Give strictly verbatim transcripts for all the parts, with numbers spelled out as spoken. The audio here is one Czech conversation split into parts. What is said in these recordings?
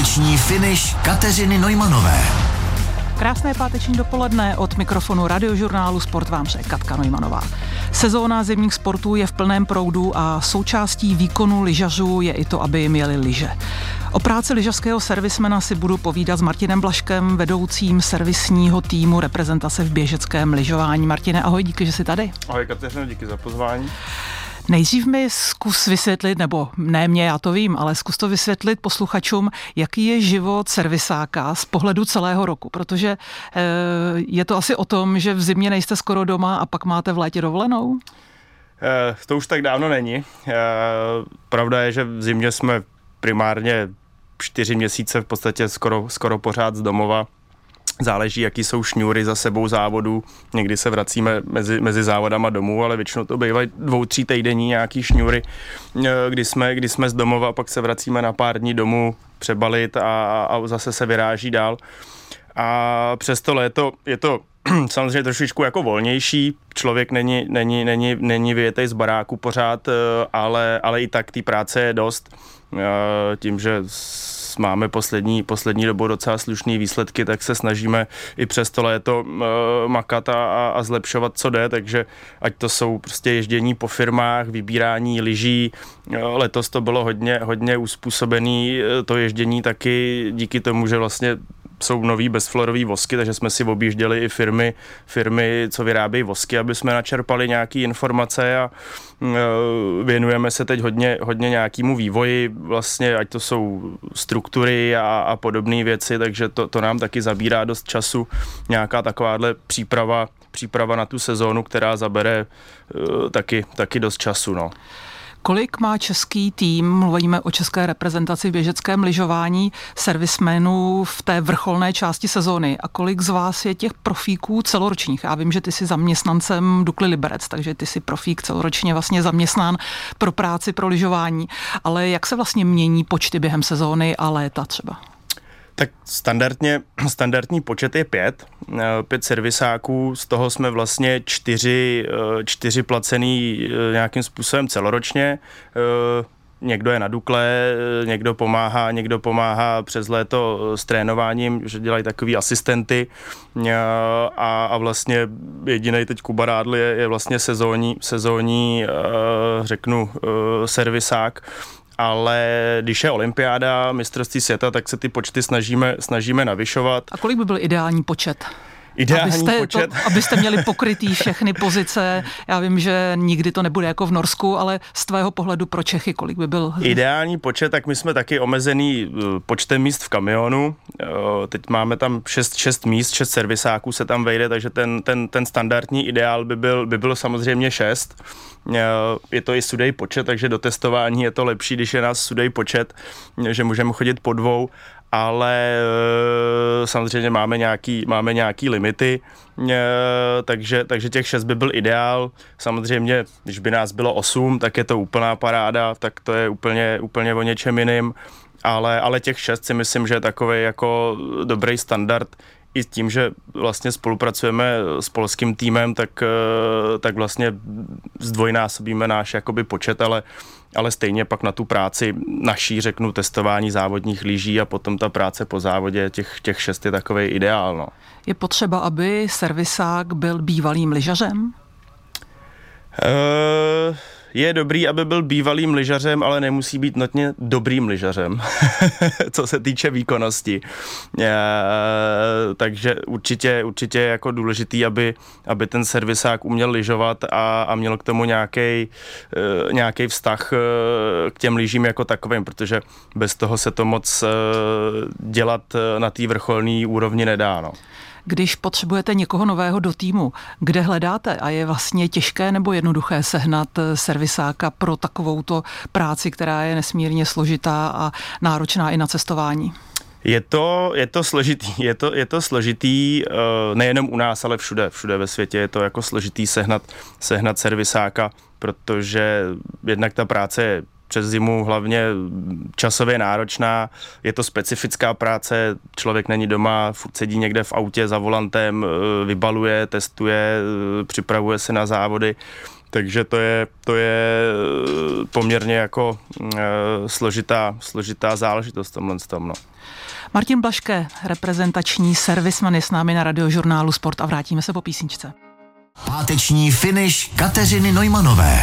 Páteční finiš Kateřiny Neumannové. Krásné páteční dopoledne, od mikrofonu Radiožurnálu Sport vám přeje Katka Neumannová. Sezóna zimních sportů je v plném proudu a součástí výkonu lyžařů je i to, aby měli lyže. O práci lyžařského servismena si budu povídat s Martinem Blaškem, vedoucím servisního týmu reprezentace v běžeckém lyžování. Martine, ahoj, díky, že jsi tady. Ahoj Kateřino, díky za pozvání. Nejdřív mi zkus vysvětlit, nebo ne mě, já to vím, ale zkus to vysvětlit posluchačům, jaký je život servisáka z pohledu celého roku, protože e, je to asi o tom, že v zimě nejste skoro doma a pak máte v létě dovolenou? E, to už tak dávno není. E, pravda je, že v zimě jsme primárně čtyři měsíce v podstatě skoro, skoro pořád z domova. Záleží, jaký jsou šňůry za sebou závodů. Někdy se vracíme mezi, mezi závodama domů, ale většinou to bývají dvou, tří týdenní nějaký šňůry, kdy jsme, kdy jsme z domova a pak se vracíme na pár dní domů přebalit a, a zase se vyráží dál. A přes to léto je to samozřejmě trošičku jako volnější. Člověk není, není, není, není vyjetej z baráku pořád, ale, ale i tak té práce je dost. Tím, že máme poslední, poslední dobou docela slušné výsledky, tak se snažíme i přes to léto e, makat a, a zlepšovat, co jde, takže ať to jsou prostě ježdění po firmách, vybírání lyží. Letos to bylo hodně, hodně uspůsobené to ježdění taky díky tomu, že vlastně jsou nový bezfluorový vosky, takže jsme si objížděli i firmy, firmy, co vyrábějí vosky, aby jsme načerpali nějaký informace a e, věnujeme se teď hodně, hodně nějakému vývoji, vlastně ať to jsou struktury a, a podobné věci, takže to, to nám taky zabírá dost času, nějaká takováhle příprava, příprava na tu sezónu, která zabere e, taky, taky dost času, no. Kolik má český tým, mluvíme o české reprezentaci v běžeckém lyžování, servismenů v té vrcholné části sezóny a kolik z vás je těch profíků celoročních? Já vím, že ty jsi zaměstnancem Dukly Liberec, takže ty jsi profík celoročně vlastně zaměstnán pro práci, pro lyžování. Ale jak se vlastně mění počty během sezóny a léta třeba? Tak standardně, standardní počet je pět, pět servisáků, z toho jsme vlastně čtyři, čtyři placený nějakým způsobem celoročně. Někdo je na Dukle, někdo pomáhá, někdo pomáhá přes léto s trénováním, že dělají takový asistenty a, a vlastně jedinej teď Kuba Rádl je, je vlastně sezónní, sezónní řeknu, servisák. Ale když je olympiáda, mistrovství světa, tak se ty počty snažíme, snažíme navyšovat. A kolik by byl ideální počet? Ideální abyste, počet? To, abyste měli pokrytý všechny pozice. Já vím, že nikdy to nebude jako v Norsku, ale z tvého pohledu pro Čechy, kolik by byl? Ideální počet, tak my jsme taky omezený počtem míst v kamionu. Teď máme tam šest míst, šest servisáků se tam vejde, takže ten, ten, ten standardní ideál by byl, by bylo samozřejmě šest. Je to i sudej počet, takže do testování je to lepší, když je nás sudej počet, že můžeme chodit po dvou, ale samozřejmě máme nějaký, máme nějaký limity, takže, takže těch šest by byl ideál. Samozřejmě, když by nás bylo osm, tak je to úplná paráda, tak to je úplně, úplně o něčem jiným, ale, ale těch šest si myslím, že je takový jako dobrý standard. I tím, že vlastně spolupracujeme s polským týmem, tak, tak vlastně zdvojnásobíme náš jakoby počet, ale, ale stejně pak na tu práci naší, řeknu, testování závodních lyží a potom ta práce po závodě, těch, těch šest je takovej ideál. No. Je potřeba, aby servisák byl bývalým lyžařem? Uh... Je dobrý, aby byl bývalým lyžařem, ale nemusí být nutně dobrým lyžařem, co se týče výkonnosti. E, takže určitě, určitě je jako důležitý, aby, aby ten servisák uměl lyžovat a, a měl k tomu nějaký e, nějaký vztah e, k těm lyžím jako takovým, protože bez toho se to moc e, dělat na té vrcholné úrovni nedá. No. Když potřebujete někoho nového do týmu, kde hledáte a je vlastně těžké nebo jednoduché sehnat servisáka pro takovouto práci, která je nesmírně složitá a náročná i na cestování? Je to, je to složitý, je to, je to složitý nejenom u nás, ale všude, všude ve světě je to jako složitý sehnat, sehnat servisáka, protože jednak ta práce je přes zimu hlavně časově náročná, je to specifická práce, člověk není doma, furt sedí někde v autě za volantem, vybaluje, testuje, připravuje se na závody, Takže to je, to je poměrně jako e, složitá, složitá záležitost tomhle tom, no. Martin Blaschke, reprezentační servisman, je s námi na Radiožurnálu Sport a vrátíme se po písničce. Páteční finiš Kateřiny Neumannové.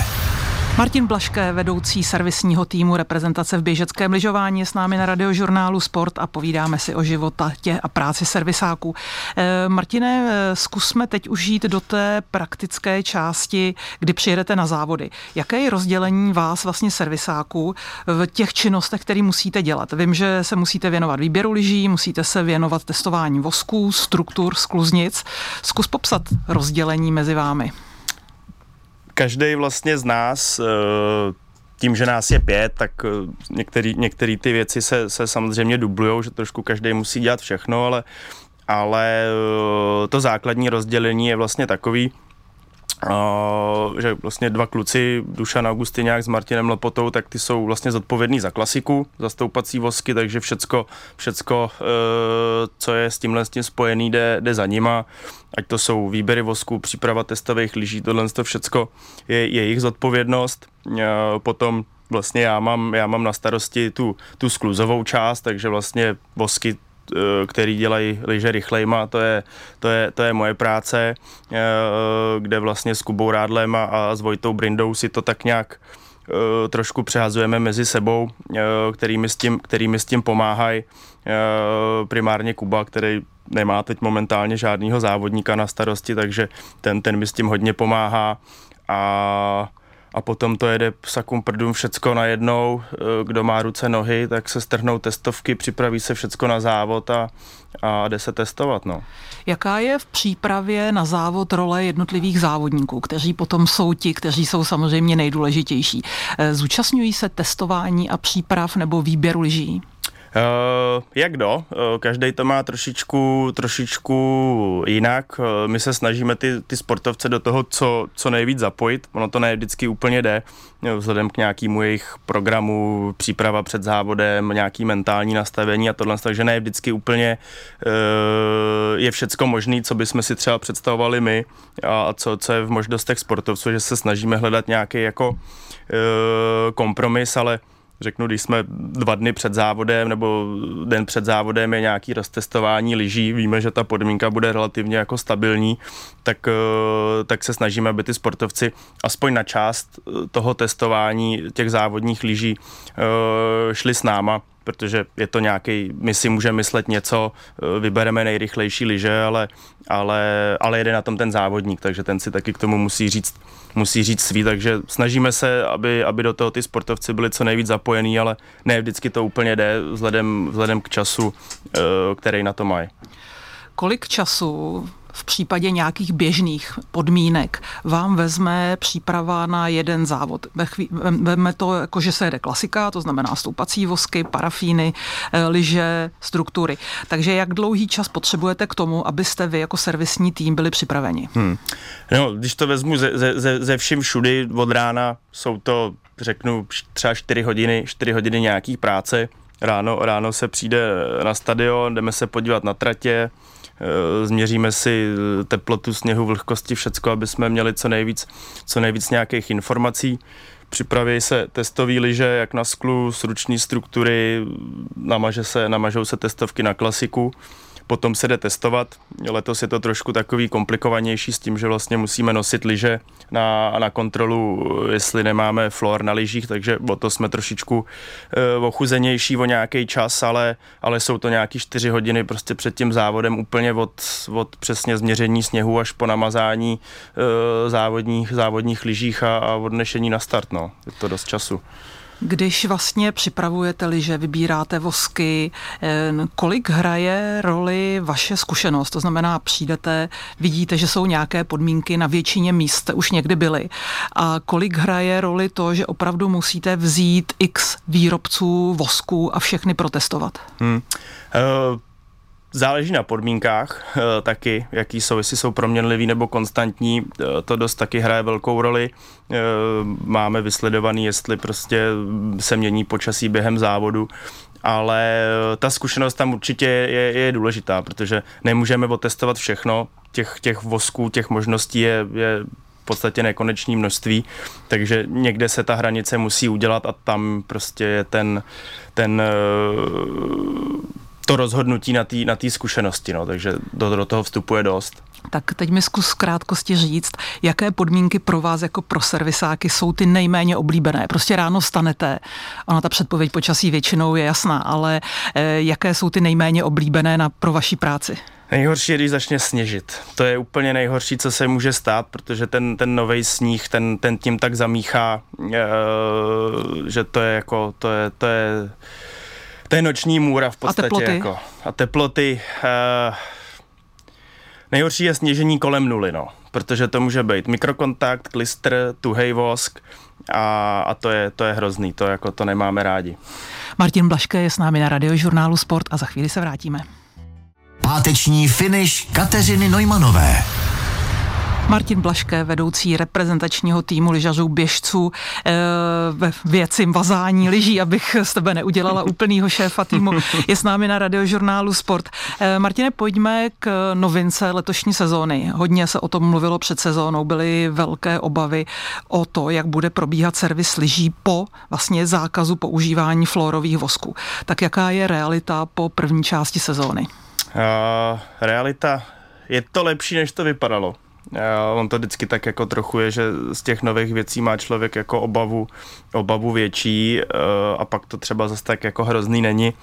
Martin Blaschke, vedoucí servisního týmu reprezentace v běžeckém lyžování, je s námi na Radiožurnálu Sport a povídáme si o životě a práci servisáků. E, Martine, zkusme teď už jít do té praktické části, kdy přijedete na závody. Jaké je rozdělení vás, vlastně servisáků, v těch činnostech, které musíte dělat? Vím, že se musíte věnovat výběru lyží, musíte se věnovat testování vosků, struktur, skluznic. Zkus popsat rozdělení mezi vámi. Každý vlastně z nás, tím, že nás je pět, tak některé ty věci se, se samozřejmě dublujou, že trošku každý musí dělat všechno, ale, ale to základní rozdělení je vlastně takový, že vlastně dva kluci, Dušan Augustyňák s Martinem Lepotou, tak ty jsou vlastně zodpovědní za klasiku, za stoupací vosky, takže všecko, všecko co je s tímhle s tím spojený, jde, jde za nima. Ať to jsou výběry vosků, příprava testových lyží, tohle to všecko je jejich zodpovědnost. Potom vlastně já mám, já mám na starosti tu, tu skluzovou část, takže vlastně vosky, který dělají lyže rychlejma, to je, to, je, to je moje práce, kde vlastně s Kubou Rádlem a, a s Vojtou Brindou si to tak nějak trošku přehazujeme mezi sebou, kterými s tím, kterými s tím pomáhají. Primárně Kuba, který nemá teď momentálně žádného závodníka na starosti, takže ten, ten mi s tím hodně pomáhá a A potom to jede psakům prdům všecko najednou, kdo má ruce, nohy, tak se strhnou testovky, připraví se všecko na závod a, a jde se testovat. No. Jaká je v přípravě na závod role jednotlivých závodníků, kteří potom jsou ti, kteří jsou samozřejmě nejdůležitější? Zúčastňují se testování a příprav nebo výběru lyží? Uh, jak do? Uh, každej to má trošičku, trošičku jinak. Uh, my se snažíme ty, ty sportovce do toho co, co nejvíc zapojit. Ono to ne vždycky úplně jde. Vzhledem k nějakému jejich programu, příprava před závodem, nějaký mentální nastavení a tohle. Takže ne vždycky úplně uh, je všecko možné, co bychom si třeba představovali my a, a co, co je v možnostech sportovců, že se snažíme hledat nějaký jako uh, kompromis, ale řeknu, když jsme dva dny před závodem nebo den před závodem je nějaký roztestování lyží, víme, že ta podmínka bude relativně jako stabilní, tak, tak se snažíme, aby ty sportovci aspoň na část toho testování těch závodních lyží šli s náma, protože je to nějaký, my si můžeme myslet něco, vybereme nejrychlejší lyže, ale, ale, ale jede na tom ten závodník, takže ten si taky k tomu musí říct, musí říct svý, takže snažíme se, aby, aby do toho ty sportovci byli co nejvíc zapojený, ale ne vždycky to úplně jde vzhledem, vzhledem k času, který na to mají. Kolik času v případě nějakých běžných podmínek vám vezme příprava na jeden závod? Veme to jako, že se jede klasika, to znamená stoupací vosky, parafíny, lyže, struktury. Takže jak dlouhý čas potřebujete k tomu, abyste vy jako servisní tým byli připraveni? Hmm. No, když to vezmu ze, ze, ze všim všudy od rána, jsou to, řeknu, třeba čtyři hodiny, čtyři hodiny nějaký práce. Ráno, ráno se přijde na stadion, jdeme se podívat na tratě, změříme si teplotu, sněhu, vlhkosti, všecko, aby jsme měli co nejvíc, co nejvíc nějakých informací. Připraví se testový lyže, jak na sklu, ruční struktury, namaže se, namažou se testovky na klasiku. Potom se jde testovat. Letos je to trošku takový komplikovanější s tím, že vlastně musíme nosit lyže na, na kontrolu, jestli nemáme flor na lyžích, takže o to jsme trošičku e, ochuzenější o nějaký čas, ale, ale jsou to nějaký čtyři hodiny prostě před tím závodem úplně od, od přesně změření sněhu až po namazání e, závodních, závodních lyžích a, a odnešení na start. No. Je to dost času. Když vlastně připravujete lyže, vybíráte vosky, kolik hraje roli vaše zkušenost? To znamená, přijdete, vidíte, že jsou nějaké podmínky, na většině míst jste už někdy byli. A kolik hraje roli to, že opravdu musíte vzít x výrobců vosků a všechny protestovat? Hmm. Uh... Záleží na podmínkách taky, jaký jsou, jestli jsou proměnlivý nebo konstantní, to dost taky hraje velkou roli. Máme vysledovaný, jestli prostě se mění počasí během závodu, ale ta zkušenost tam určitě je, je důležitá, protože nemůžeme otestovat všechno, těch, těch vosků, těch možností je, je podstatě nekonečné množství, takže někde se ta hranice musí udělat a tam prostě je ten, ten to rozhodnutí na té na té zkušenosti, no, takže do, do toho vstupuje dost. Tak teď mi zkus v krátkosti říct, jaké podmínky pro vás jako pro servisáky jsou ty nejméně oblíbené. Prostě ráno vstanete, ano, ta předpověď počasí většinou je jasná, ale eh, jaké jsou ty nejméně oblíbené na, pro vaši práci? Nejhorší je, když začne sněžit. To je úplně nejhorší, co se může stát, protože ten, ten novej sníh, ten, ten tím tak zamíchá, eh, že to je jako, to je, to je, to je noční můra v podstatě. A teploty? Jako, a teploty eh, nejhorší je sněžení kolem nuly, no, protože to může být mikrokontakt, klistr, tuhej vosk a, a to, je, to je hrozný, to, jako, to nemáme rádi. Martin Blaschke je s námi na Radiožurnálu Sport a za chvíli se vrátíme. Páteční finiš Kateřiny Neumannové. Martin Blaschke, vedoucí reprezentačního týmu lyžařů běžců ve věci vazání lyží, abych z tebe neudělala úplnýho šéfa týmu, je s námi na Radiožurnálu Sport. Martine, pojďme k novince letošní sezóny. Hodně se o tom mluvilo před sezónou, byly velké obavy o to, jak bude probíhat servis lyží po vlastně zákazu používání fluorových vosků. Tak jaká je realita po první části sezóny? Uh, realita je to lepší, než to vypadalo. On to vždycky tak jako trochu je, že z těch nových věcí má člověk jako obavu, obavu větší a pak to třeba zase tak jako hrozný není.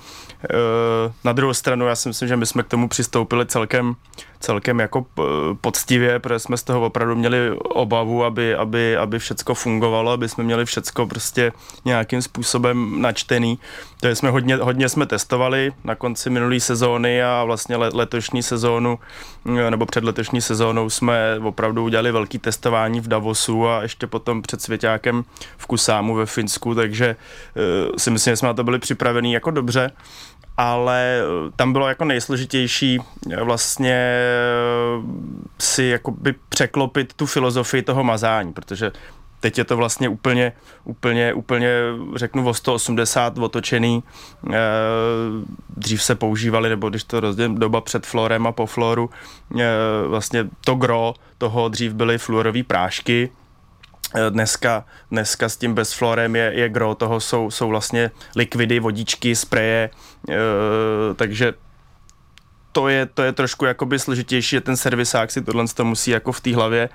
Na druhou stranu já si myslím, že my jsme k tomu přistoupili celkem, celkem jako poctivě, protože jsme z toho opravdu měli obavu, aby, aby, aby všecko fungovalo, aby jsme měli všecko prostě nějakým způsobem načtený. To jsme hodně, hodně jsme testovali na konci minulé sezóny a vlastně letošní sezónu nebo před letošní sezónou jsme opravdu udělali velký testování v Davosu a ještě potom před Svěťákem v Kusámu ve Finsku, takže uh, si myslím, že jsme na to byli připravení jako dobře, ale uh, tam bylo jako nejsložitější vlastně uh, si jakoby překlopit tu filozofii toho mazání, protože teď je to vlastně úplně, úplně, úplně řeknu o sto osmdesát otočený. Dřív se používali, nebo když to rozdělím, doba před florem a po floru, vlastně to gro toho dřív byly fluorové prášky. Dneska, dneska s tím bezflorem je, je gro toho, jsou, jsou vlastně likvidy, vodičky, spreje, takže To je, to je trošku jakoby složitější, že ten servisák si tohle to musí jako v té hlavě e,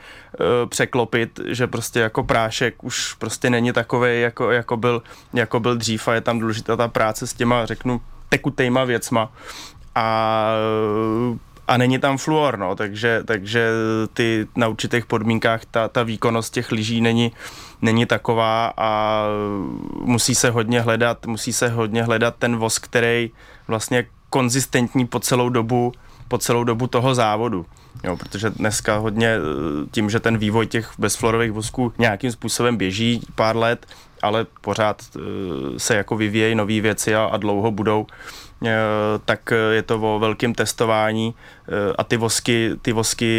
překlopit, že prostě jako prášek už prostě není takovej, jako, jako, byl, jako byl dřív a je tam důležitá ta práce s těma, řeknu, tekutejma věcma a, a není tam fluor, no, takže, takže ty na určitých podmínkách ta, ta výkonnost těch lyží není, není taková a musí se hodně hledat, musí se hodně hledat ten vosk, který vlastně konzistentní po celou dobu, po celou dobu toho závodu. Jo, protože dneska hodně tím, že ten vývoj těch bezflorových vosků nějakým způsobem běží pár let, ale pořád se jako vyvíjejí nové věci a, a dlouho budou, tak je to o velkém testování a ty vosky, ty vosky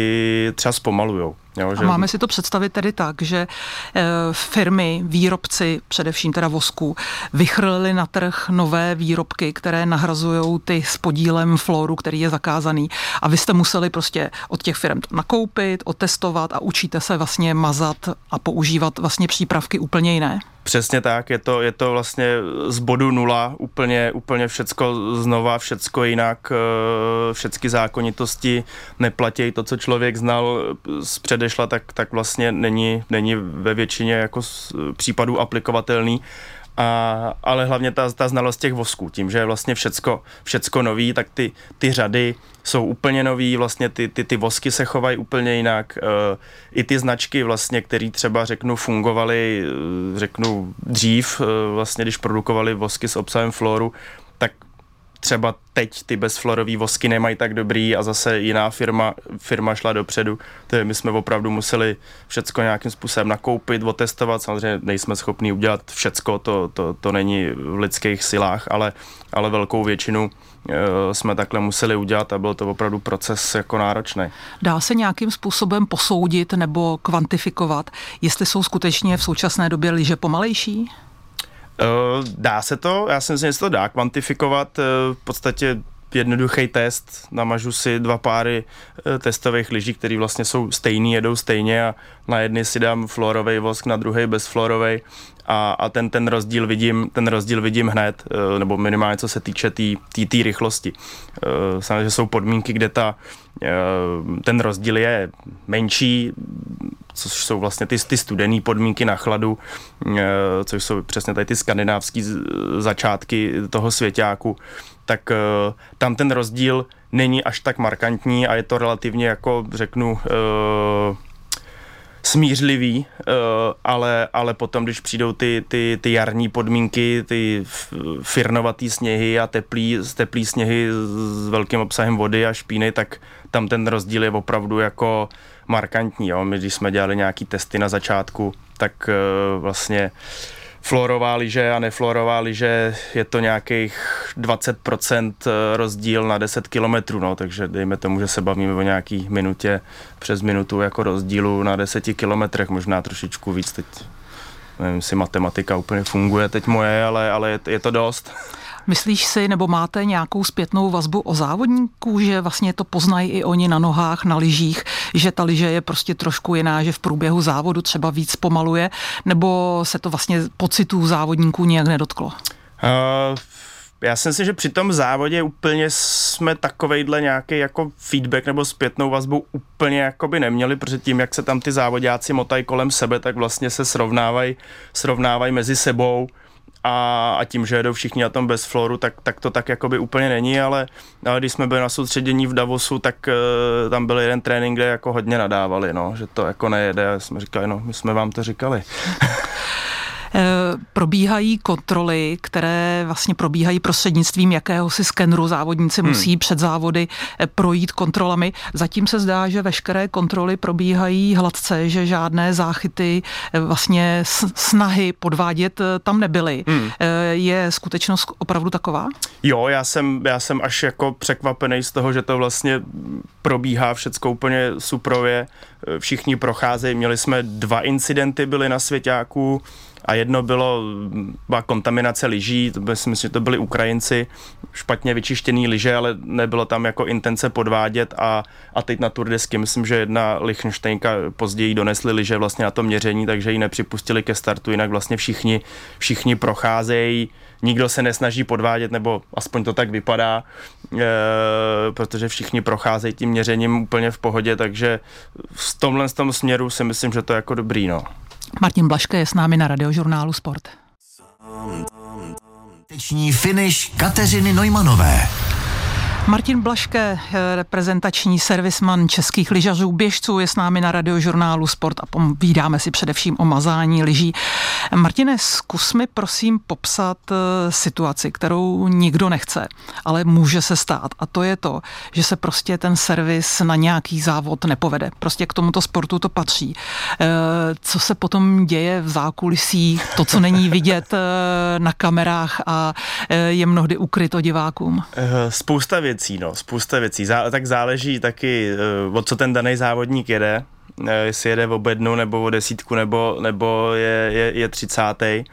třeba zpomalujou. Jo, že... A máme si to představit tedy tak, že e, firmy, výrobci, především teda vosků, vychrlili na trh nové výrobky, které nahrazují ty s podílem fluoru, který je zakázaný. A vy jste museli prostě od těch firm to nakoupit, otestovat a učíte se vlastně mazat a používat vlastně přípravky úplně jiné? Přesně tak, je to, je to vlastně z bodu nula, úplně, úplně všecko znova, všecko jinak, všechny zákonitosti neplatí to, co člověk znal z předešla, tak, tak vlastně není, není ve většině jako případů aplikovatelný. A, ale hlavně ta, ta znalost těch vosků, tím, že je vlastně všecko, všecko nový, tak ty, ty řady jsou úplně nový, vlastně ty, ty, ty vosky se chovají úplně jinak, e, i ty značky vlastně, které třeba řeknu fungovaly, řeknu dřív, e, vlastně když produkovaly vosky s obsahem fluoru, tak třeba teď ty bezfluorové vosky nemají tak dobrý a zase jiná firma, firma šla dopředu. Takže my jsme opravdu museli všecko nějakým způsobem nakoupit, otestovat. Samozřejmě nejsme schopni udělat všecko, to, to, to není v lidských silách, ale, ale velkou většinu e, jsme takhle museli udělat a byl to opravdu proces jako náročný. Dá se nějakým způsobem posoudit nebo kvantifikovat, jestli jsou skutečně v současné době lyže pomalejší? Dá se to, já si myslím, že se to dá kvantifikovat, v podstatě jednoduchý test, namažu si dva páry testových lyží, které vlastně jsou stejný, jedou stejně, a na jedny si dám fluorovej vosk, na druhej bezfluorovej, a, a ten, ten, rozdíl vidím, ten rozdíl vidím hned, nebo minimálně co se týče té tý, tý rychlosti. Samozřejmě jsou podmínky, kde ta, ten rozdíl je menší, což jsou vlastně ty, ty studené podmínky na chladu, což jsou přesně tady ty skandinávské začátky toho svěťáku, tak tam ten rozdíl není až tak markantní a je to relativně, jako řeknu, smířlivý, ale, ale potom, když přijdou ty, ty, ty jarní podmínky, ty firnovatý sněhy a teplý, teplý sněhy s velkým obsahem vody a špíny, tak tam ten rozdíl je opravdu jako markantní. Jo? My, když jsme dělali nějaký testy na začátku, tak vlastně fluorová lyže a nefluorová lyže, je to nějakých dvacet procent rozdíl na deset kilometrů, no, takže dejme tomu, že se bavíme o nějaký minutě přes minutu jako rozdílu na deseti kilometrech, možná trošičku víc teď. Nevím, jestli matematika úplně funguje teď moje, ale, ale je to dost. Myslíš si, nebo máte nějakou zpětnou vazbu o závodníků, že vlastně to poznají i oni na nohách, na lyžích, že ta lyže je prostě trošku jiná, že v průběhu závodu třeba víc pomaluje, nebo se to vlastně pocitů závodníků nějak nedotklo? Uh... Já si myslím, že při tom závodě úplně jsme takovejhle nějaký jako feedback nebo zpětnou vazbu úplně jakoby neměli, protože tím, jak se tam ty závodáci motají kolem sebe, tak vlastně se srovnávají srovnávaj mezi sebou a, a tím, že jedou všichni na tom bez floru, tak, tak to tak jakoby úplně není, ale, ale když jsme byli na soustředění v Davosu, tak uh, tam byl jeden trénink, kde jako hodně nadávali, no, že to jako nejede, a jsme říkali, no, my jsme vám to říkali. Probíhají kontroly, které vlastně probíhají prostřednictvím jakéhosi skenru. Závodníci hmm. musí před závody projít kontrolami. Zatím se zdá, že veškeré kontroly probíhají hladce, že žádné záchyty, vlastně snahy podvádět tam nebyly. Hmm. Je skutečnost opravdu taková? Jo, já jsem, já jsem až jako překvapený z toho, že to vlastně probíhá všecko úplně suprově. Všichni procházejí. Měli jsme dva incidenty, byly na svěťáku, a jedno bylo, byla kontaminace lyží, to by, myslím, že to byli Ukrajinci, špatně vyčištěný lyže, ale nebylo tam jako intence podvádět, a, a teď na Tour de Ski, myslím, že jedna Lichtenštejnka později donesli lyže vlastně na to měření, takže ji nepřipustili ke startu, jinak vlastně všichni, všichni procházejí, nikdo se nesnaží podvádět, nebo aspoň to tak vypadá, e, protože všichni procházejí tím měřením úplně v pohodě, takže v tomhle tom směru si myslím, že to je jako dobrý, no. Martin Blaschke je s námi na Radiožurnálu Sport. Páteční finiš Kateřiny Neumannové. Martin Blaschke, reprezentační servisman českých lyžařů běžců, je s námi na Radiožurnálu Sport a povídáme si především o mazání lyží. Martine, zkus mi prosím popsat situaci, kterou nikdo nechce, ale může se stát, a to je to, že se prostě ten servis na nějaký závod nepovede. Prostě k tomuto sportu to patří. Co se potom děje v zákulisí, to, co není vidět na kamerách a je mnohdy ukryto divákům? Spousta věcí. Věcí, no, spousta věcí. Zá, tak záleží taky, o co ten daný závodník jede, jestli jede o bednu, nebo o desítku, nebo, nebo je, je, je třicátej,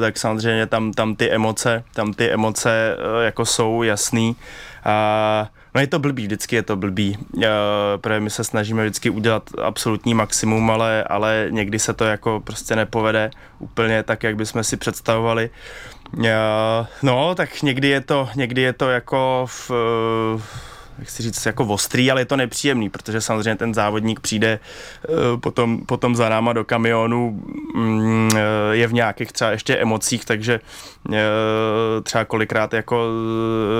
tak samozřejmě tam, tam ty emoce, tam ty emoce jako jsou jasný. A, no je to blbý, vždycky je to blbý, protože my se snažíme vždycky udělat absolutní maximum, ale, ale někdy se to jako prostě nepovede úplně tak, jak bychom si představovali. No, tak někdy je to, někdy je to jako v, jak si říct, jako ostrý, ale je to nepříjemný, protože samozřejmě ten závodník přijde potom, potom za náma do kamionu, je v nějakých třeba ještě emocích, takže třeba kolikrát jako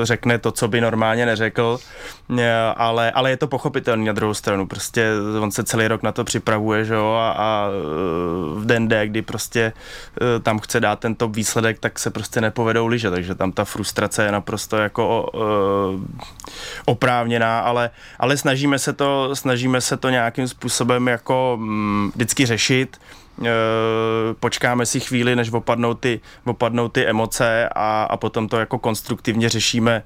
řekne to, co by normálně neřekl, ale, ale je to pochopitelný na druhou stranu, prostě on se celý rok na to připravuje, že jo, a, a v den D, kdy prostě tam chce dát ten top výsledek, tak se prostě nepovedou lyže, takže tam ta frustrace je naprosto jako opravdu oprávněná, ale, ale snažíme se to, snažíme se to nějakým způsobem jako mm, vždycky řešit. E, počkáme si chvíli, než opadnou ty, opadnou ty emoce, a, a potom to jako konstruktivně řešíme.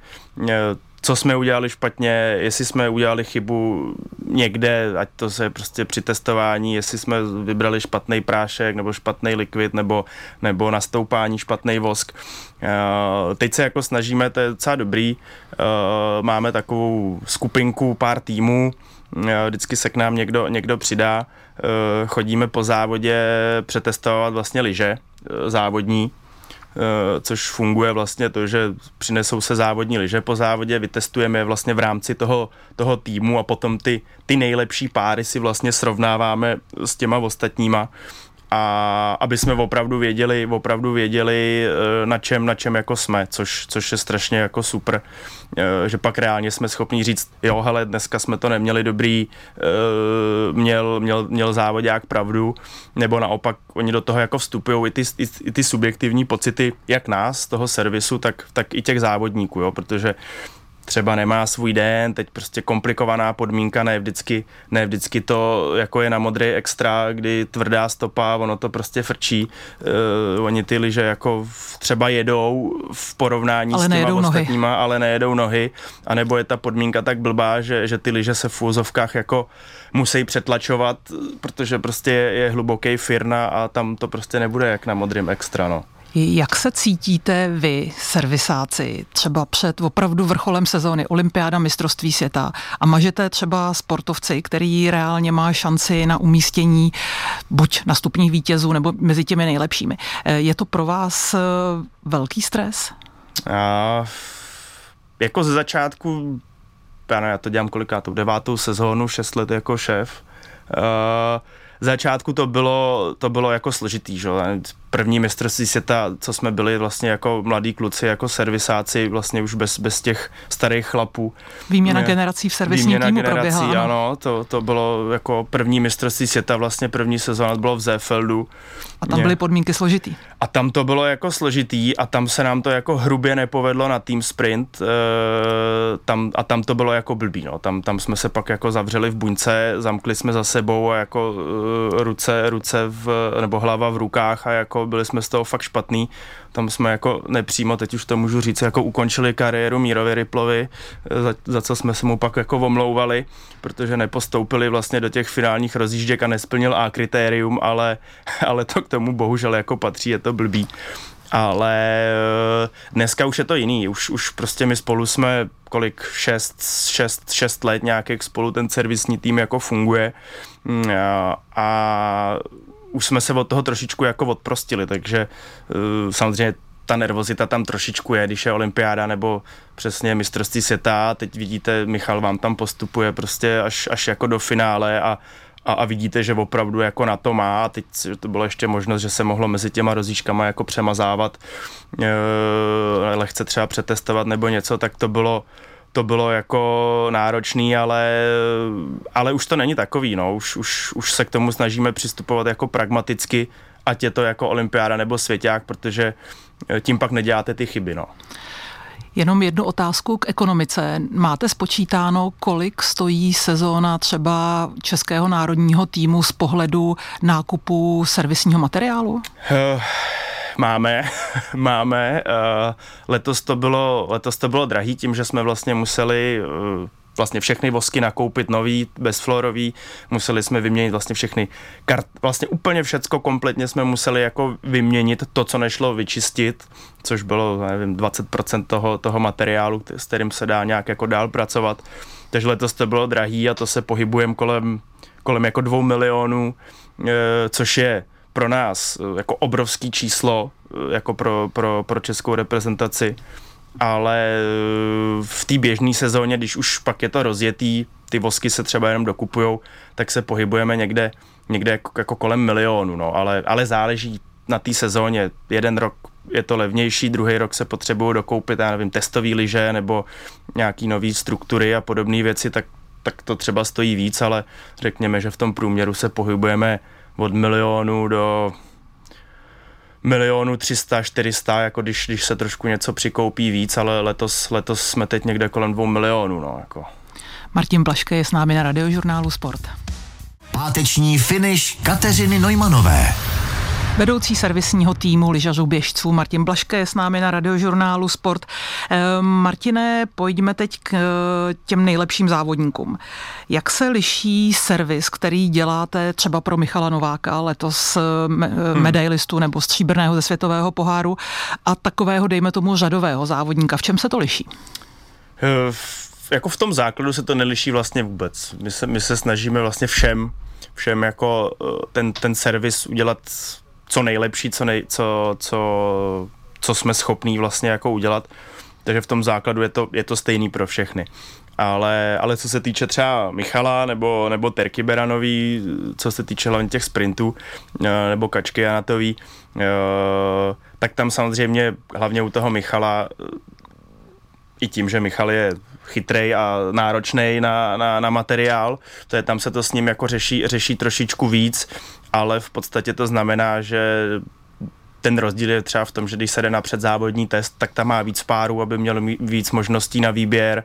E, co jsme udělali špatně, jestli jsme udělali chybu někde, ať to se prostě při testování, jestli jsme vybrali špatný prášek nebo špatný likvid nebo, nebo na stoupání špatný vosk. Teď se jako snažíme, to je docela dobrý, máme takovou skupinku pár týmů, vždycky se k nám někdo, někdo přidá, chodíme po závodě přetestovat vlastně lyže závodní, což funguje vlastně to, že přinesou se závodní lyže po závodě, vytestujeme je vlastně v rámci toho, toho týmu a potom ty, ty nejlepší páry si vlastně srovnáváme s těma ostatníma, a aby jsme opravdu věděli, opravdu věděli na čem, na čem jako jsme, což, což je strašně jako super, že pak reálně jsme schopni říct, jo hele, dneska jsme to neměli dobrý, měl, měl, měl závodák pravdu, nebo naopak oni do toho jako vstupují i ty, i, i ty subjektivní pocity, jak nás, toho servisu, tak, tak i těch závodníků, jo, protože třeba nemá svůj den, teď prostě komplikovaná podmínka, ne vždycky, ne vždycky to jako je na modrý extra, kdy tvrdá stopa, ono to prostě frčí, uh, oni ty lyže jako třeba jedou v porovnání ale s těma ostatníma, nohy. ale nejedou nohy, anebo je ta podmínka tak blbá, že, že ty lyže se v úzovkách jako musí přetlačovat, protože prostě je, je hluboký firna a tam to prostě nebude jak na modrým extra, no. Jak se cítíte vy, servisáci, třeba před opravdu vrcholem sezóny, olympiáda, mistrovství světa, a mažete třeba sportovci, který reálně má šanci na umístění buď na stupních vítězů nebo mezi těmi nejlepšími? Je to pro vás velký stres? Já, jako ze začátku, já to dělám kolikátou, devátou sezónu, šest let jako šéf, uh, v začátku to bylo, to bylo jako složitý, že? První mistrovství světa, co jsme byli vlastně jako mladí kluci, jako servisáci, vlastně už bez, bez těch starých chlapů. Výměna Mě, generací v servisním týmu proběhla. Výměna generací, ano, to, to bylo jako první mistrovství světa, vlastně první sezóna bylo v Seefeldu. A tam Mě. byly podmínky složitý. A tam to bylo jako složitý a tam se nám to jako hrubě nepovedlo na team sprint e, tam, a tam to bylo jako blbý, no. Tam, tam jsme se pak jako zavřeli v buňce, zamkli jsme za sebou a jako e, ruce, ruce v, nebo hlava v rukách a jako byli jsme z toho fakt špatný. Tam jsme jako nepřímo, teď už to můžu říct, jako ukončili kariéru Mírovi Ripplovi, za, za co jsme se mu pak jako omlouvali, protože nepostoupili vlastně do těch finálních rozjížděk a nesplnil A kritérium, ale, ale to k tomu bohužel jako patří, je to blbý. Ale dneska už je to jiný, už, už prostě my spolu jsme kolik, šest, šest, šest let nějak, jak spolu ten servisní tým jako funguje a, a už jsme se od toho trošičku jako odprostili, takže uh, samozřejmě ta nervozita tam trošičku je, když je olympiáda nebo přesně mistrovství světa, teď vidíte, Michal vám tam postupuje prostě až, až jako do finále a, a, a vidíte, že opravdu jako na to má, a teď to bylo ještě možnost, že se mohlo mezi těma rozjížkama jako přemazávat, uh, lehce třeba přetestovat nebo něco, tak to bylo To bylo jako náročný, ale, ale už to není takový, no. Už, už, už se k tomu snažíme přistupovat jako pragmaticky, ať je to jako olympiáda nebo svěťák, protože tím pak neděláte ty chyby, no. Jenom jednu otázku k ekonomice. Máte spočítáno, kolik stojí sezóna třeba českého národního týmu z pohledu nákupu servisního materiálu? Uh. Máme, máme. Letos to bylo, letos to bylo drahý tím, že jsme vlastně museli vlastně všechny vosky nakoupit nový, bezflorový, museli jsme vyměnit vlastně všechny kart, vlastně úplně všecko kompletně jsme museli jako vyměnit to, co nešlo vyčistit, což bylo, nevím, dvacet procent toho, toho materiálu, s kterým se dá nějak jako dál pracovat. Takže letos to bylo drahý a to se pohybujeme kolem, kolem jako dvou milionů, což je pro nás jako obrovský číslo, jako pro, pro, pro českou reprezentaci, ale v té běžné sezóně, když už pak je to rozjetý, ty vosky se třeba jenom dokupujou, tak se pohybujeme někde, někde jako, jako kolem milionu, no, ale, ale záleží na té sezóně. Jeden rok je to levnější, druhý rok se potřebují dokoupit, já nevím, testový lyže nebo nějaký nový struktury a podobné věci, tak, tak to třeba stojí víc, ale řekněme, že v tom průměru se pohybujeme od milionu do milionu třista, čtyřista, jako když, když se trošku něco přikoupí víc, ale letos, letos jsme teď někde kolem dvou milionů. No, jako. Martin Blaschke je s námi na Radiožurnálu Sport. Páteční finiš Kateřiny Neumannové. Vedoucí servisního týmu lyžařů běžců Martin Blaschke je s námi na Radiožurnálu Sport. Martine, pojďme teď k těm nejlepším závodníkům. Jak se liší servis, který děláte třeba pro Michala Nováka, letos medailistu nebo stříbrného ze světového poháru, a takového, dejme tomu, řadového závodníka? V čem se to liší? Jako v tom základu se to neliší vlastně vůbec. My se, my se snažíme vlastně všem, všem jako ten, ten servis udělat co nejlepší, co, nej, co, co, co jsme schopní vlastně jako udělat. Takže v tom základu je to, je to stejný pro všechny. Ale, ale co se týče třeba Michala nebo, nebo Terky Beranový, co se týče hlavně těch sprintů, nebo Kačky Janatový, tak tam samozřejmě hlavně u toho Michala i tím, že Michal je chytrej a náročnej na, na, na materiál, to je, tam se to s ním jako řeší, řeší trošičku víc, ale v podstatě to znamená, že ten rozdíl je třeba v tom, že když se jde na předzávodní test, tak tam má víc párů, aby měl víc možností na výběr.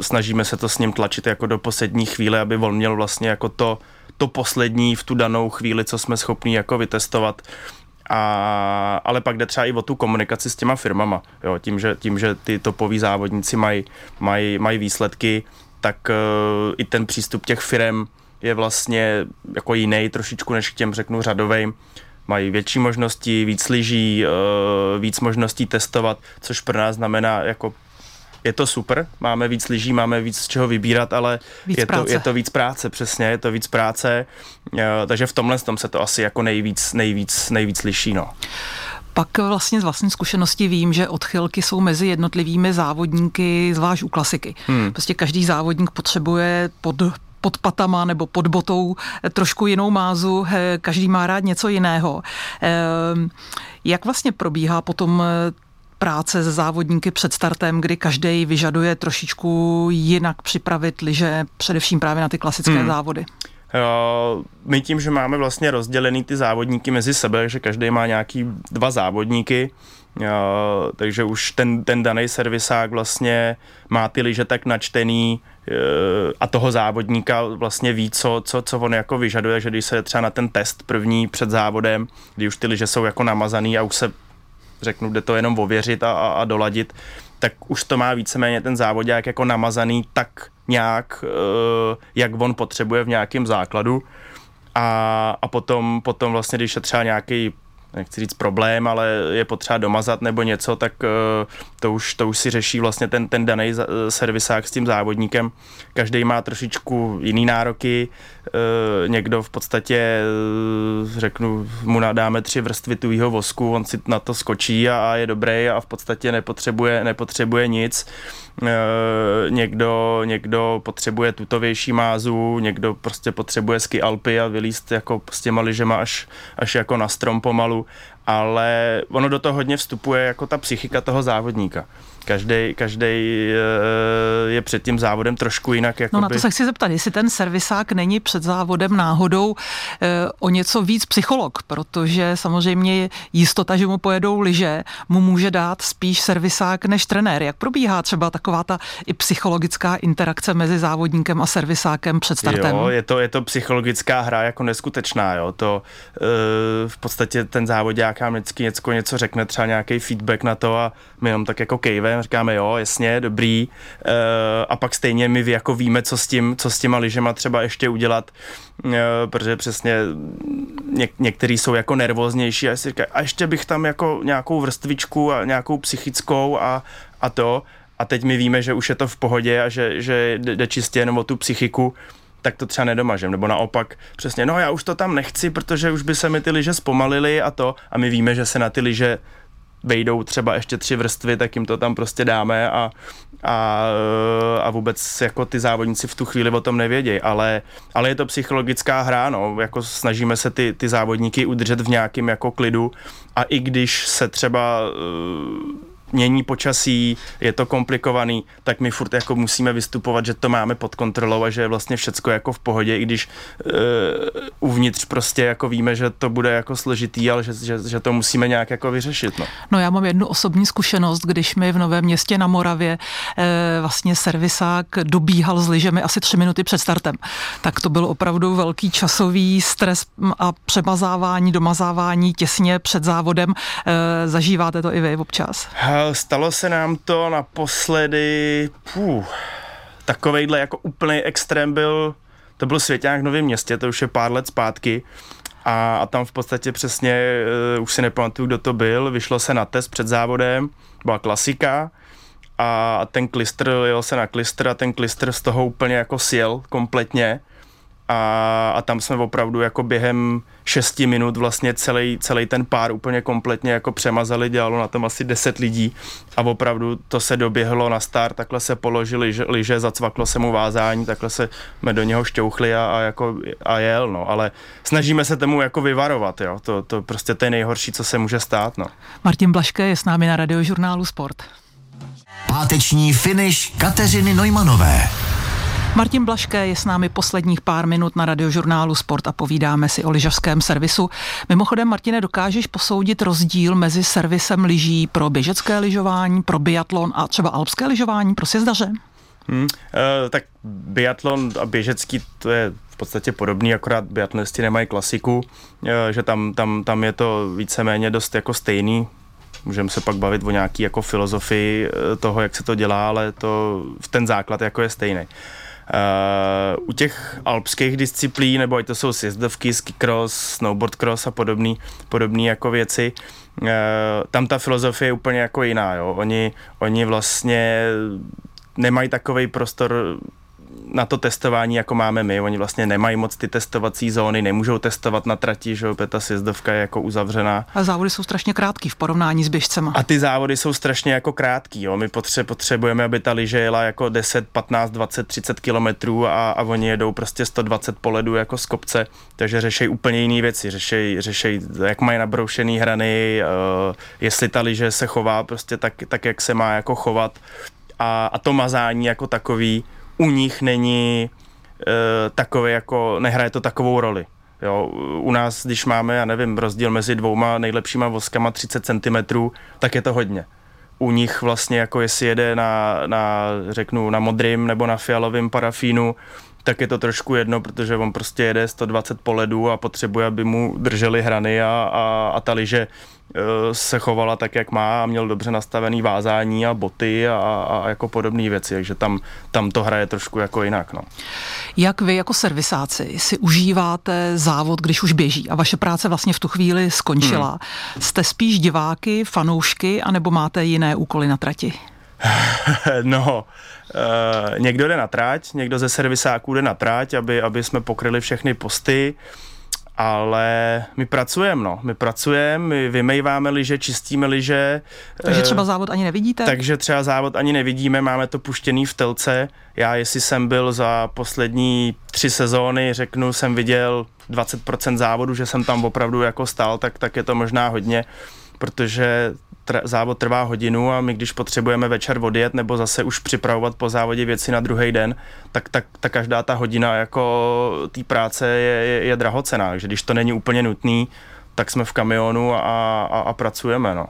Snažíme se to s ním tlačit jako do poslední chvíle, aby on měl vlastně jako to, to poslední v tu danou chvíli, co jsme schopni jako vytestovat. A, ale pak jde třeba i o tu komunikaci s těma firmama. Jo, tím, že, tím, že ty topoví závodníci mají maj, maj výsledky, tak uh, i ten přístup těch firem je vlastně jako jiný trošičku než k těm, řeknu, řadovým. Mají větší možnosti, víc lyží, uh, víc možností testovat, což pro nás znamená jako je to super, máme víc lyží, máme víc z čeho vybírat, ale víc je, to, je to víc práce, přesně, je to víc práce, takže v tomhle tom se to asi jako nejvíc, nejvíc, nejvíc liší, no. Pak vlastně z vlastní zkušenosti vím, že odchylky jsou mezi jednotlivými závodníky, zvlášť u klasiky. Hmm. Prostě každý závodník potřebuje pod... pod patama nebo pod botou trošku jinou mázu, každý má rád něco jiného. Jak vlastně probíhá potom práce se závodníky před startem, kdy každý vyžaduje trošičku jinak připravit lyže, především právě na ty klasické hmm. závody? My tím, že máme vlastně rozdělený ty závodníky mezi sebe, že každý má nějaký dva závodníky, takže už ten, ten daný servisák vlastně má ty lyže tak načtený a toho závodníka vlastně ví, co, co, co on jako vyžaduje, že když se třeba na ten test první před závodem, kdy už ty lyže jsou jako namazaný a už se, řeknu, jde to jenom ověřit a, a, a doladit, tak už to má víceméně ten závodák jako namazaný tak nějak, jak on potřebuje v nějakém základu. A, a potom, potom vlastně, když je třeba nějaký, nechci říct problém, ale je potřeba domazat nebo něco, tak to už, to už si řeší vlastně ten, ten daný servisák s tím závodníkem. Každý má trošičku jiný nároky, někdo v podstatě, řeknu, mu nadáme tři vrstvy tuhýho vosku, on si na to skočí a je dobrý a v podstatě nepotřebuje, nepotřebuje nic. Někdo, někdo potřebuje tutovější mázu, někdo prostě potřebuje ski Alpy a vylízt jako s těma lyžema až, až jako na strom pomalu, ale ono do toho hodně vstupuje jako ta psychika toho závodníka. Každý, každý je před tím závodem trošku jinak. Jakoby... No na to se chci zeptat, jestli ten servisák není před závodem náhodou o něco víc psycholog, protože samozřejmě jistota, že mu pojedou lyže, mu může dát spíš servisák než trenér. Jak probíhá třeba taková ta i psychologická interakce mezi závodníkem a servisákem před startem? Jo, je to, je to psychologická hra jako neskutečná. Jo. To, v podstatě ten závodák nám vždycky něco, něco řekne, třeba nějaký feedback na to a my jenom tak jako kejve. Říkáme, jo, jasně, dobrý, e, a pak stejně my jako víme, co s tím, co s těma lyžema třeba ještě udělat, e, protože přesně něk, některý jsou jako nervóznější a si říkají, a ještě bych tam jako nějakou vrstvičku a nějakou psychickou a, a to, a teď my víme, že už je to v pohodě a že, že jde čistě jenom o tu psychiku, tak to třeba nedomažem, nebo naopak přesně, no já už to tam nechci, protože už by se mi ty lyže zpomalily a to, a my víme, že se na ty lyže vejdou třeba ještě tři vrstvy, tak jim to tam prostě dáme a, a, a vůbec jako ty závodníci v tu chvíli o tom nevědějí, ale, ale je to psychologická hra, no, jako snažíme se ty, ty závodníky udržet v nějakým jako klidu a i když se třeba mění počasí, je to komplikovaný, tak my furt jako musíme vystupovat, že to máme pod kontrolou a že je vlastně všecko jako v pohodě, i když uh, uvnitř prostě jako víme, že to bude jako složitý, ale že, že, že to musíme nějak jako vyřešit. No. no já mám jednu osobní zkušenost, když mi v Novém Městě na Moravě eh, vlastně servisák dobíhal s lyžemi asi tři minuty před startem. Tak to byl opravdu velký časový stres a přemazávání, domazávání těsně před závodem. Eh, zažíváte to i vy občas? Stalo se nám to naposledy, pů, takovejhle jako úplný extrém byl, to byl Svěťák v Novém Městě, to už je pár let zpátky a, a tam v podstatě přesně, uh, už si nepamatuju, kdo to byl, vyšlo se na test před závodem, byla klasika a ten klistr, jel se na klistr a ten klistr z toho úplně jako sjel kompletně. A, a tam jsme opravdu jako během šesti minut vlastně celý, celý ten pár úplně kompletně jako přemazali, dělalo na tom asi deset lidí a opravdu to se doběhlo na start, takhle se položili lyže, zacvaklo se mu vázání, takhle se jsme do něho šťouchli a, a, jako, a jel, no, ale snažíme se tomu jako vyvarovat, jo, to, to prostě to je nejhorší, co se může stát, no. Martin Blaschke je s námi na Radiožurnálu Sport. Páteční finiš Kateřiny Neumannové. Martin Blaschke je s námi posledních pár minut na Radiožurnálu Sport a povídáme si o lyžařském servisu. Mimochodem, Martine, dokážeš posoudit rozdíl mezi servisem lyží pro běžecké lyžování, pro biatlon a třeba alpské lyžování pro sjezdaře? Hmm, e, tak biatlon a běžecký to je v podstatě podobný, akorát biatlonisti nemají klasiku, e, že tam, tam, tam je to víceméně dost jako stejný. Můžeme se pak bavit o nějaký jako filozofii toho, jak se to dělá, ale to, ten základ jako je stejný. Uh, u těch alpských disciplín, nebo ať to jsou sjezdovky, ski cross, snowboard cross a podobné podobný jako věci, uh, tam ta filozofie je úplně jako jiná. Jo? Oni, oni vlastně nemají takovej prostor na to testování, jako máme my. Oni vlastně nemají moc ty testovací zóny, nemůžou testovat na trati, že ta sjezdovka je jako uzavřená. A závody jsou strašně krátký v porovnání s běžcema. A ty závody jsou strašně jako krátký, jo. My potře- potřebujeme, aby ta lyže jela jako deset, patnáct, dvacet, třicet kilometrů a, a oni jedou prostě sto dvacet po ledu jako z kopce, takže řešej úplně jiný věci, řešej, řešej jak mají nabroušený hrany, uh, jestli ta lyže se chová prostě tak, tak jak se má jako chovat a, a to mazání jako takový u nich není e, takové jako, nehraje to takovou roli. Jo, u nás, když máme, já nevím, rozdíl mezi dvouma nejlepšíma voskama třicet centimetrů, tak je to hodně. U nich vlastně jako jestli jede na, na řeknu, na modrým nebo na fialovým parafínu, tak je to trošku jedno, protože on prostě jede sto dvacet po ledu a potřebuje, aby mu drželi hrany a, a, a ta lyže se chovala tak, jak má a měl dobře nastavený vázání a boty a, a jako podobné věci, takže tam, tam to hraje trošku jako jinak. No. Jak vy jako servisáci si užíváte závod, když už běží a vaše práce vlastně v tu chvíli skončila? Hmm. Jste spíš diváky, fanoušky, anebo máte jiné úkoly na trati? No, uh, někdo jde na trať, někdo ze servisáků jde na trať, aby, aby jsme pokryli všechny posty, ale my pracujeme, no, my pracujeme, my vymejváme lyže, čistíme lyže. Takže třeba závod ani nevidíte? Takže třeba závod ani nevidíme, máme to puštěný v telce. Já, jestli jsem byl za poslední tři sezóny, řeknu, jsem viděl dvacet procent závodu, že jsem tam opravdu jako stál, tak, tak je to možná hodně, protože tr- závod trvá hodinu a my, když potřebujeme večer odjet nebo zase už připravovat po závodě věci na druhý den, tak, tak, tak každá ta hodina jako té práce je, je, je drahocená, takže když to není úplně nutný, tak jsme v kamionu a, a, a pracujeme. No.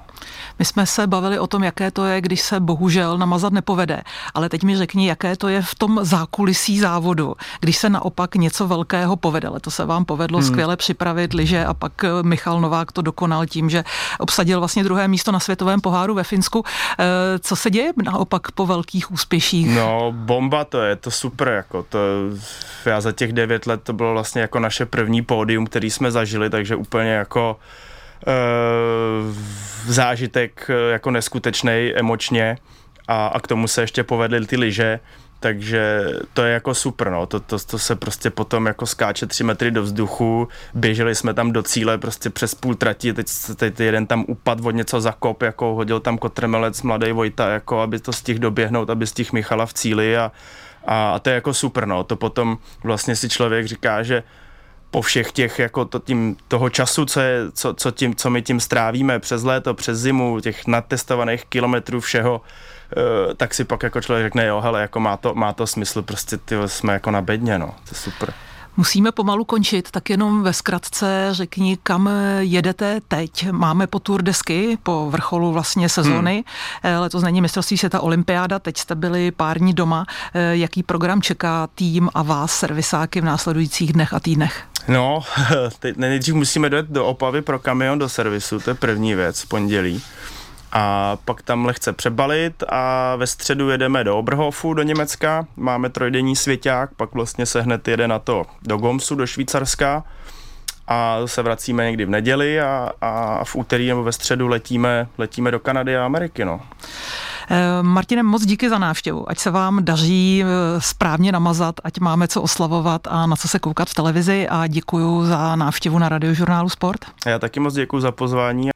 My jsme se bavili o tom, jaké to je, když se bohužel namazat nepovede, ale teď mi řekni, jaké to je v tom zákulisí závodu, když se naopak něco velkého povede, ale to se vám povedlo hmm. skvěle připravit lyže a pak Michal Novák to dokonal tím, že obsadil vlastně druhé místo na světovém poháru ve Finsku. E, co se děje naopak po velkých úspěších? No, bomba to je, to super, jako to, já za těch devět let to bylo vlastně jako naše první pódium, který jsme zažili, takže úplně jako zážitek jako neskutečnej emočně a, a k tomu se ještě povedly ty lyže, takže to je jako super, no. to, to, to se prostě potom jako skáče tři metry do vzduchu, běželi jsme tam do cíle prostě přes půl trati, teď, teď jeden tam upad od něco zakop, jako hodil tam kotrmelec mladý Vojta, jako aby to stihl doběhnout, aby stihl Michala v cíli a, a, a to je jako super, no. To potom vlastně si člověk říká, že po všech těch, jako to tím, toho času, co, je, co, co, tím, co my tím strávíme přes léto, přes zimu, těch nadtestovaných kilometrů všeho, uh, tak si pak jako člověk řekne, jo, hele, jako má to, má to smysl, prostě ty jsme jako na bedně, no, to je super. Musíme pomalu končit, tak jenom ve zkratce řekni, kam jedete teď. Máme po Tour de Ski, po vrcholu vlastně sezony. Hmm. Letos není mistrovství světa, olympiáda, teď jste byli pár dní doma. Jaký program čeká tým a vás, servisáky, v následujících dnech a týdnech? No, teď nejdřív musíme dojet do Opavy pro kamion do servisu, to je první věc, v pondělí. A pak tam lehce přebalit a ve středu jedeme do Oberhofu, do Německa, máme trojdenní svěťák, pak vlastně se hned jede na to do Gomsu, do Švýcarska a se vracíme někdy v neděli a, a v úterý nebo ve středu letíme, letíme do Kanady a Ameriky, no. Martine, moc díky za návštěvu, ať se vám daří správně namazat, ať máme co oslavovat a na co se koukat v televizi, a děkuju za návštěvu na Radiožurnálu Sport. Já taky moc děkuju za pozvání.